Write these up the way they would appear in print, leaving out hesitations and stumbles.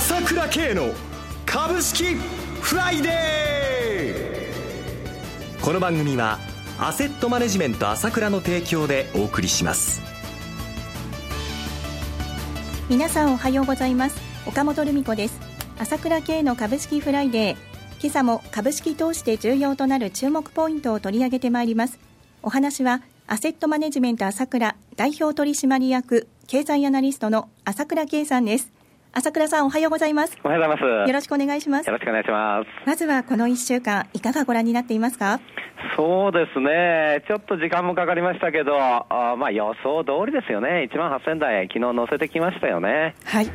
朝倉慶の株式フライデー。この番組はアセットマネジメント朝倉の提供でお送りします。皆さんおはようございます。岡本留美子です。朝倉慶の株式フライデー、今朝も株式投資で重要となる注目ポイントを取り上げてまいります。お話はアセットマネジメント朝倉代表取締役経済アナリストの朝倉慶さんです。朝倉さん、おはようございます。おはようございます。よろしくお願いします。よろしくお願いします。まずはこの1週間いかがご覧になっていますか？そうですね、ちょっと時間もかかりましたけど、予想通りですよね。18,000台、昨日乗せてきましたよね。はい。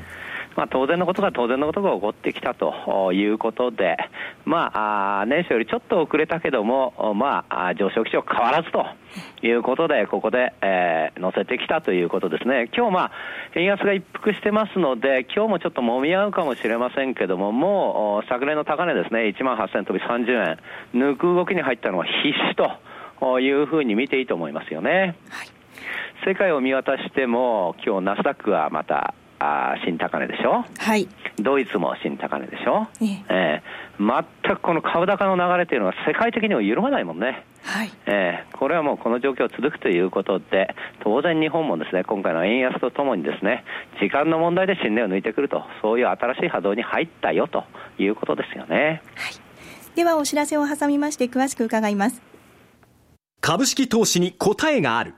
当然のことが起こってきたということで、年初よりちょっと遅れたけども、上昇基調変わらずということで、ここで、乗せてきたということですね。今日円安が一服してますので、今日もちょっと揉み合うかもしれませんけども、もう昨年の高値ですね、18,030円抜く動きに入ったのは必死というふうに見ていいと思いますよね。はい、世界を見渡しても今日ナスダックはまた新高値でしょ。はい、ドイツも新高値でしょ。全くこの株高の流れというのは世界的には緩まないもんね。はい、これはもうこの状況続くということで、当然日本もですね、今回の円安とともにですね、時間の問題で新年を抜いてくると、そういう新しい波動に入ったよということですよね。はい、ではお知らせを挟みまして詳しく伺います。株式投資に答えがある。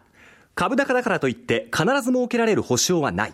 株高だからといって必ず設けられる保証はない。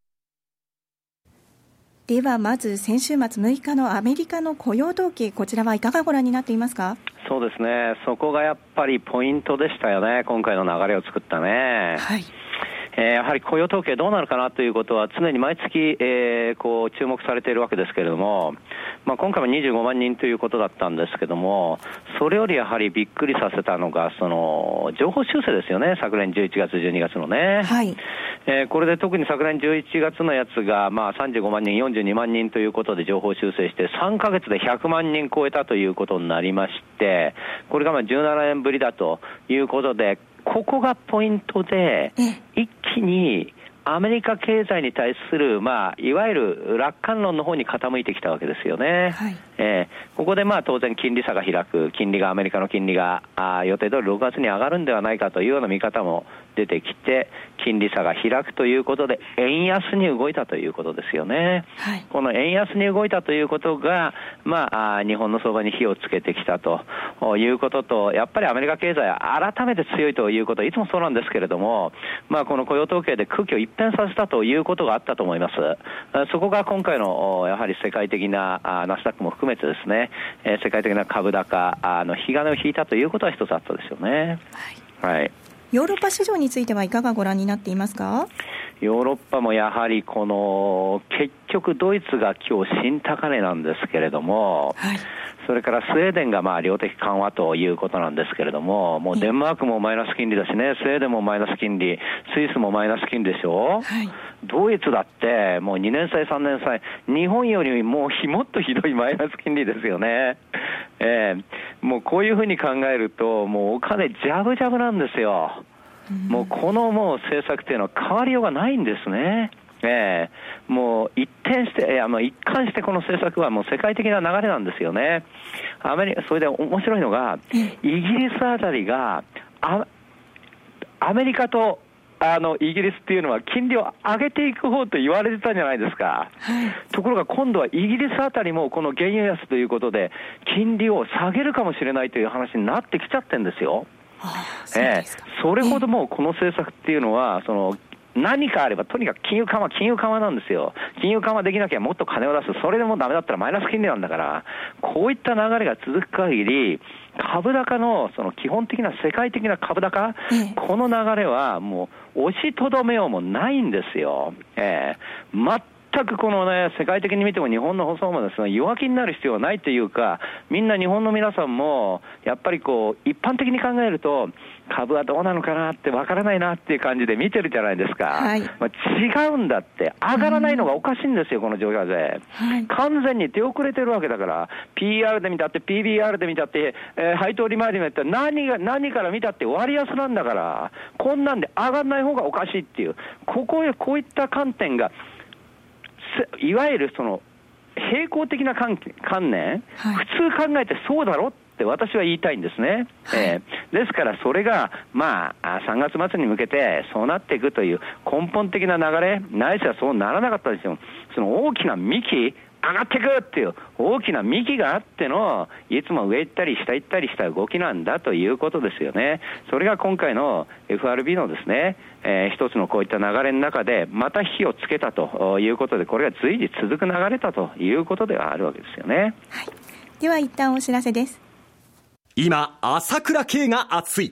ではまず先週末6日のアメリカの雇用統計、こちらはいかがご覧になっていますか？そうですね、そこがやっぱりポイントでしたよね。今回の流れを作ったね。はい、やはり雇用統計どうなるかなということは常に毎月、注目されているわけですけれども、今回も25万人ということだったんですけども、それよりやはりびっくりさせたのがその情報修正ですよね。昨年11月12月のね。はい、これで特に昨年11月のやつが、35万人42万人ということで情報修正して3ヶ月で100万人超えたということになりまして、これが17年ぶりだということで、ここがポイントで、一気にアメリカ経済に対する、いわゆる楽観論の方に傾いてきたわけですよね。はい、ここで当然金利差が開く、アメリカの金利が予定通り6月に上がるんではないかというような見方も出てきて、金利差が開くということで円安に動いたということですよね。はい、この円安に動いたということが、日本の相場に火をつけてきたということと、やっぱりアメリカ経済は改めて強いということ、いつもそうなんですけれども、この雇用統計で空気を一変させたということがあったと思います。そこが今回のやはり世界的なナスダックも含めてですね、世界的な株高の引き金を引いたということは一つあったですよね。はい、はい、ヨーロッパ市場についてはいかがご覧になっていますか？ヨーロッパもやはりこの結局ドイツが今日新高値なんですけれども、はい、それからスウェーデンが量的緩和ということなんですけれども、もうデンマークもマイナス金利だしね、スウェーデンもマイナス金利、スイスもマイナス金利でしょ。はい、ドイツだってもう2年債3年債、日本よりもっとひどいマイナス金利ですよね。もうこういうふうに考えると、もうお金ジャブジャブなんですよ。もうこの政策というのは変わりようがないんですね。もう一貫してこの政策はもう世界的な流れなんですよね。それで面白いのが、イギリスあたりがアメリカとイギリスっていうのは金利を上げていく方と言われてたじゃないですか。はい、ところが今度はイギリスあたりもこの原油安ということで金利を下げるかもしれないという話になってきちゃってるんですよ。それほどもうこの政策っていうのはその何かあればとにかく金融緩和なんですよ。金融緩和できなきゃもっと金を出す、それでもダメだったらマイナス金利なんだから、こういった流れが続く限り株高のその基本的な世界的な株高、この流れはもう押しとどめようもないんですよ。全くこのね、世界的に見ても日本の細もですね、弱気になる必要はないというか、みんな日本の皆さんもやっぱりこう一般的に考えると株はどうなのかなってわからないなっていう感じで見てるじゃないですか、違うんだって、上がらないのがおかしいんですよ、この状況で、完全に出遅れてるわけだから、 PR で見たって PBR で見たって、配当利回りで見たって何から見たって割安なんだから、こんなんで上がらない方がおかしいっていう、こういった観点がいわゆるその平衡的な観念、普通考えてそうだろって私は言いたいんですね、ですからそれがまあ3月末に向けてそうなっていくという根本的な流れ、ないしはそうならなかったですよ。その大きな幹上がっていくっていう大きな幹があっての、いつも上行ったり下行ったりした動きなんだということですよね。それが今回の FRB のですね、一つのこういった流れの中でまた火をつけたということで、これが随時続く流れだということではあるわけですよね、では一旦お知らせです。今朝倉慶が熱い、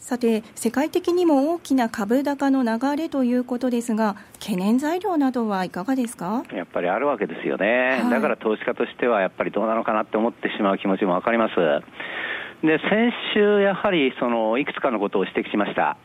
さて、世界的にも大きな株高の流れということですが、懸念材料などはいかがですか？やっぱりあるわけですよね、だから投資家としてはやっぱりどうなのかなって思ってしまう気持ちもわかります。で、先週やはりそのいくつかのことを指摘しました、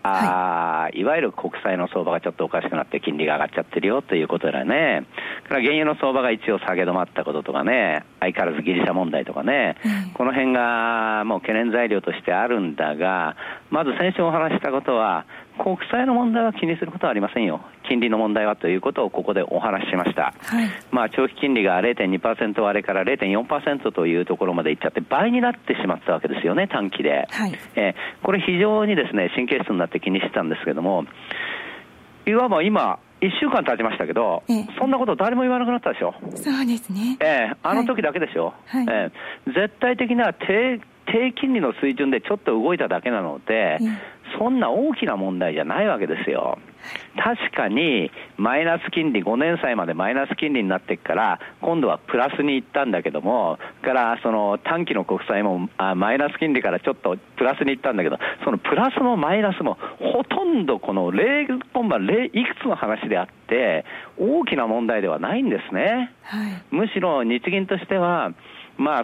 いわゆる国債の相場がちょっとおかしくなって金利が上がっちゃってるよということだね。から原油の相場が一応下げ止まったこととかね、相変わらずギリシャ問題とかね、この辺がもう懸念材料としてあるんだが、まず先週お話したことは国債の問題は気にすることはありませんよ、金利の問題はということをここでお話ししました、長期金利が 0.2% あれから 0.4% というところまでいっちゃって倍になってしまったわけですよね、短期で、これ非常にですね神経質になって気にしてたんですけども、いわば今1週間経ちましたけど、そんなこと誰も言わなくなったでしょ。そうですね、あの時だけでしょ、絶対的な低金利の水準でちょっと動いただけなので、そんな大きな問題じゃないわけですよ。確かにマイナス金利、5年債までマイナス金利になってから今度はプラスに行ったんだけども、からその短期の国債もマイナス金利からちょっとプラスに行ったんだけど、そのプラスもマイナスもほとんどこの0コンマ0いくつの話であって大きな問題ではないんですね、むしろ日銀としては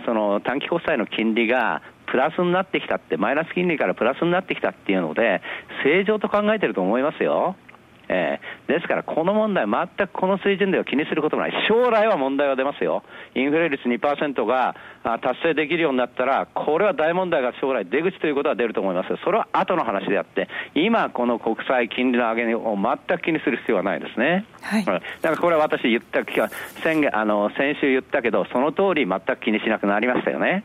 その短期国債の金利がプラスになってきたって、マイナス金利からプラスになってきたっていうので正常と考えてると思いますよ、ですからこの問題全くこの水準では気にすることもない。将来は問題は出ますよ。インフレ率 2% が達成できるようになったら、これは大問題が将来出口ということは出ると思いますよ。それは後の話であって、今この国債金利の上げを全く気にする必要はないですね、だからこれは私言った先週言ったけど、その通り全く気にしなくなりましたよね。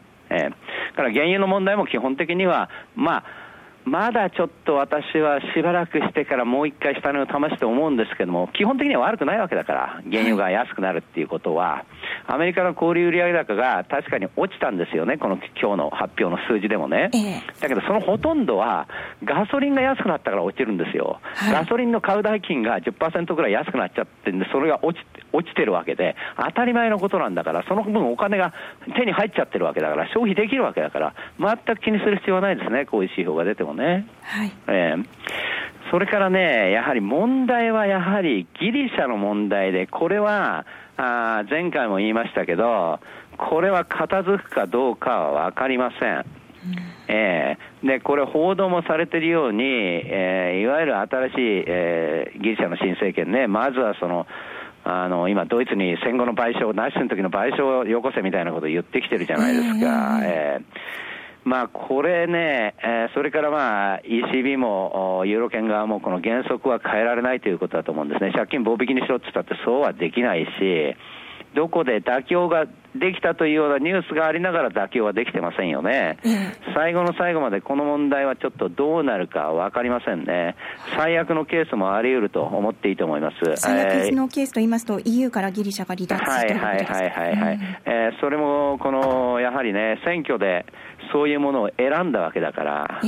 から原油の問題も基本的にはまだちょっと私はしばらくしてからもう一回下値を試して思うんですけども、基本的には悪くないわけだから、原油が安くなるっていうことはアメリカの小売売上高が確かに落ちたんですよね、この今日の発表の数字でもね、だけどそのほとんどはガソリンが安くなったから落ちるんですよ、ガソリンの買う代金が 10% くらい安くなっちゃってんで、それが落ちてるわけで当たり前のことなんだから、その分お金が手に入っちゃってるわけだから、消費できるわけだから全く気にする必要はないですね、こういう指標が出てもね、それからね、やはり問題はやはりギリシャの問題で、これは前回も言いましたけど、これは片付くかどうかは分かりません、でこれ報道もされているように、いわゆる新しい、ギリシャの新政権ね、まずはその今ドイツに戦後の賠償、ナチスの時の賠償をよこせみたいなことを言ってきてるじゃないですか。まあこれね、それからまあ ECB もユーロ圏側もこの原則は変えられないということだと思うんですね。借金棒引きにしろって言ったってそうはできないし、どこで妥協ができたというようなニュースがありながら妥協はできてませんよね。最後の最後までこの問題はちょっとどうなるか分かりませんね。最悪のケースもあり得ると思っていいと思います。最悪のケースと言いますと EU からギリシャが離脱ということですか。はいはいはいはい、それもこのやはりね、選挙でそういうものを選んだわけだから、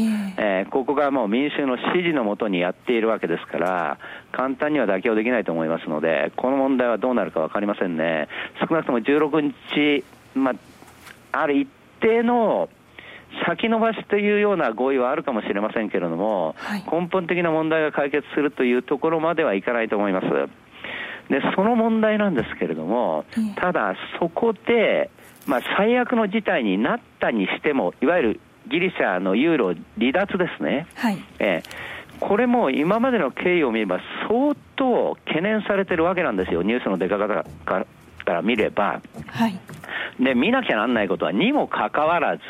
ここがもう民衆の支持のもとにやっているわけですから、簡単には妥協できないと思いますので、この問題はどうなるか分かりませんね。少なくとも16日、ある一定の先延ばしというような合意はあるかもしれませんけれども、根本的な問題が解決するというところまではいかないと思います。でその問題なんですけれども、ただそこで最悪の事態になったにしても、いわゆるギリシャのユーロ離脱ですね、これも今までの経緯を見れば相当懸念されてるわけなんですよ、ニュースの出方から見れば、で見なきゃなんないことはにもかかわらず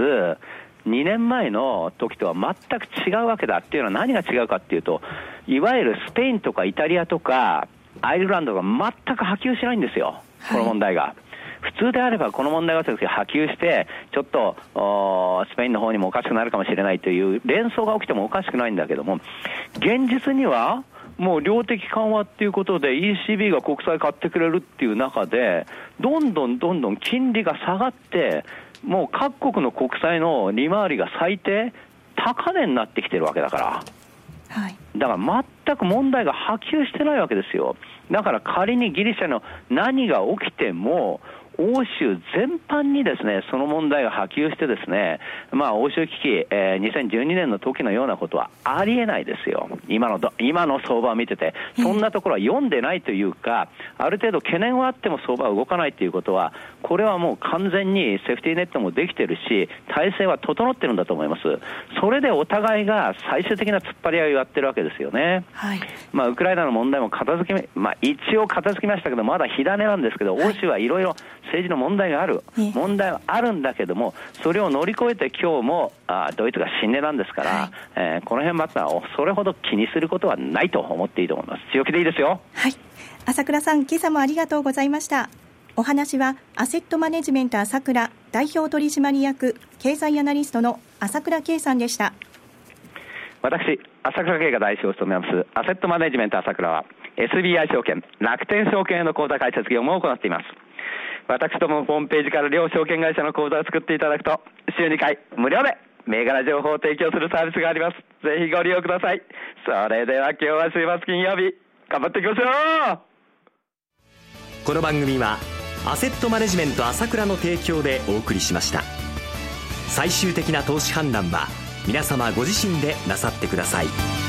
2年前の時とは全く違うわけだっていうのは、何が違うかっていうと、いわゆるスペインとかイタリアとかアイルランドが全く波及しないんですよ、この問題が。普通であればこの問題がですね、波及してちょっとスペインの方にもおかしくなるかもしれないという連想が起きてもおかしくないんだけども、現実にはもう量的緩和っていうことで ECB が国債買ってくれるっていう中で、どんどん金利が下がって、もう各国の国債の利回りが最低高値になってきてるわけだから、だから全く問題が波及してないわけですよ。だから仮にギリシャの何が起きても欧州全般にですね、その問題が波及してですね、欧州危機、2012年の時のようなことはありえないですよ。今の相場を見てて、そんなところは読んでないというか、ある程度懸念はあっても相場は動かないということは、これはもう完全にセーフティーネットもできてるし、体制は整ってるんだと思います。それでお互いが最終的な突っ張り合いをやってるわけですよね。ウクライナの問題も一応片付きましたけど、まだ火種なんですけど、欧州はいろいろ政治の問題がある、問題はあるんだけども、それを乗り越えて今日もドイツが新値なんですから、この辺またそれほど気にすることはないと思っていいと思います。強気でいいですよ。朝倉さん、今朝もありがとうございました。お話はアセットマネジメント朝倉代表取締役経済アナリストの朝倉圭さんでした。私、朝倉圭が代表を務めますアセットマネジメント朝倉は SBI 証券、楽天証券への口座開設業務を行っています。私どものホームページから両証券会社の口座を作っていただくと、週2回無料で銘柄情報を提供するサービスがあります。ぜひご利用ください。それでは今日は週末金曜日、頑張っていきましょう。この番組はアセットマネジメント朝倉の提供でお送りしました。最終的な投資判断は皆様ご自身でなさってください。